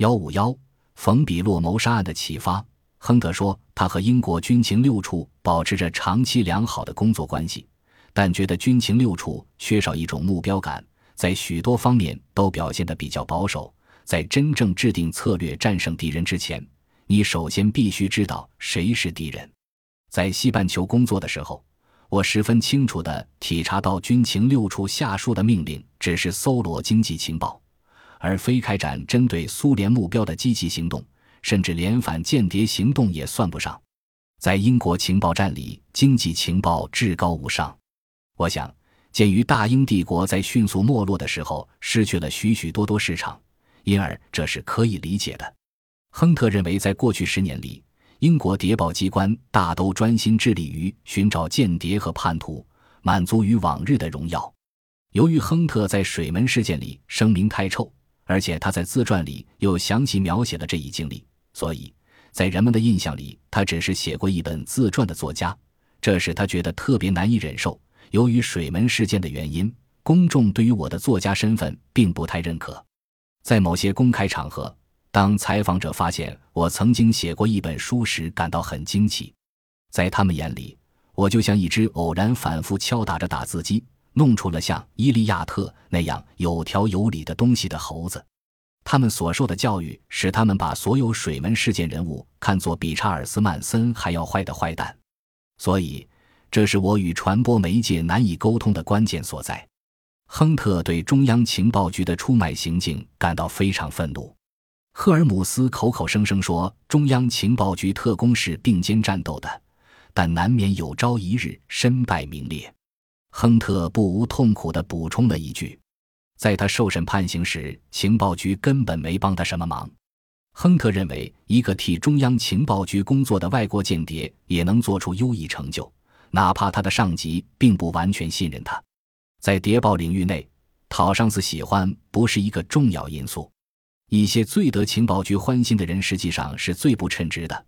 151冯比洛谋杀案的启发。亨特说，他和英国军情六处保持着长期良好的工作关系，但觉得军情六处缺少一种目标感，在许多方面都表现得比较保守。在真正制定策略战胜敌人之前，你首先必须知道谁是敌人。在西半球工作的时候，我十分清楚地体察到军情六处下属的命令只是搜罗经济情报，而非开展针对苏联目标的积极行动，甚至连反间谍行动也算不上。在英国情报战里，经济情报至高无上。我想，鉴于大英帝国在迅速没落的时候失去了许许多多市场，因而这是可以理解的。亨特认为，在过去10年里，英国谍报机关大都专心致力于寻找间谍和叛徒，满足于往日的荣耀。由于亨特在水门事件里声名太臭，而且他在自传里又详细描写了这一经历，所以在人们的印象里，他只是写过一本自传的作家，这使他觉得特别难以忍受。由于水门事件的原因，公众对于我的作家身份并不太认可。在某些公开场合，当采访者发现我曾经写过一本书时，感到很惊奇。在他们眼里，我就像一只偶然反复敲打着打字机，弄出了像伊利亚特那样有条有理的东西的猴子。他们所受的教育使他们把所有水门事件人物看作比查尔斯曼森还要坏的坏蛋，所以这是我与传播媒介难以沟通的关键所在。亨特对中央情报局的出卖行径感到非常愤怒。赫尔姆斯口口声声说中央情报局特工是并肩战斗的，但难免有朝一日身败名裂。亨特不无痛苦地补充了一句，在他受审判刑时，情报局根本没帮他什么忙。亨特认为，一个替中央情报局工作的外国间谍也能做出优异成就，哪怕他的上级并不完全信任他。在谍报领域内，讨上司喜欢不是一个重要因素。一些最得情报局欢心的人实际上是最不称职的，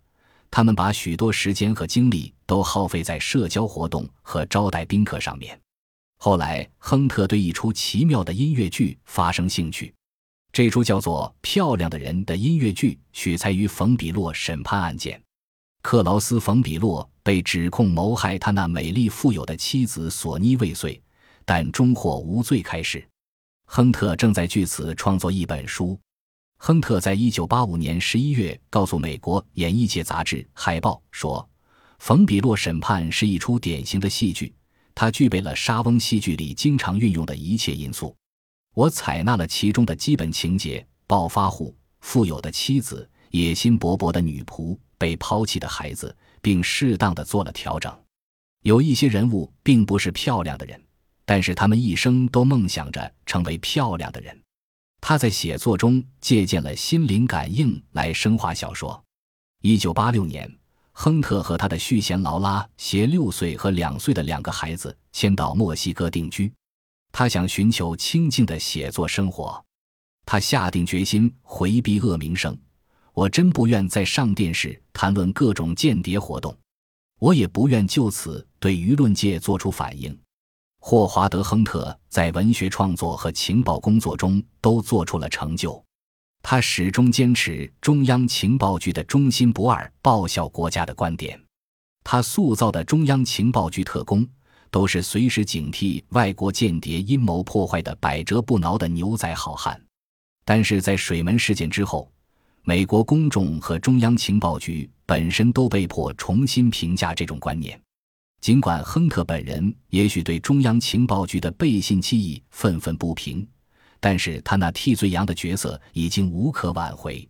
他们把许多时间和精力都耗费在社交活动和招待宾客上面。后来，亨特对一出奇妙的音乐剧发生兴趣。这出叫做《漂亮的人》的音乐剧取材于冯比洛审判案件。克劳斯·冯比洛被指控谋害他那美丽富有的妻子索妮未遂，但终获无罪开释。亨特正在据此创作一本书。亨特在1985年11月告诉美国演艺界杂志《海报》说，冯比洛审判是一出典型的戏剧，它具备了莎翁戏剧里经常运用的一切因素。我采纳了其中的基本情节：暴发户、富有的妻子、野心勃勃的女仆、被抛弃的孩子，并适当地做了调整。有一些人物并不是漂亮的人，但是他们一生都梦想着成为漂亮的人。他在写作中借鉴了心灵感应来升华小说。1986年，亨特和他的续弦劳拉携6岁和2岁的2个孩子迁到墨西哥定居。他想寻求清静的写作生活。他下定决心回避恶名声。我真不愿再上电视谈论各种间谍活动。我也不愿就此对舆论界做出反应。霍华德·亨特在文学创作和情报工作中都做出了成就，他始终坚持中央情报局的忠心不二、报效国家的观点。他塑造的中央情报局特工都是随时警惕外国间谍阴谋破坏的百折不挠的牛仔好汉。但是在水门事件之后，美国公众和中央情报局本身都被迫重新评价这种观念。尽管亨特本人也许对中央情报局的背信弃义愤愤不平，但是他那替罪羊的角色已经无可挽回。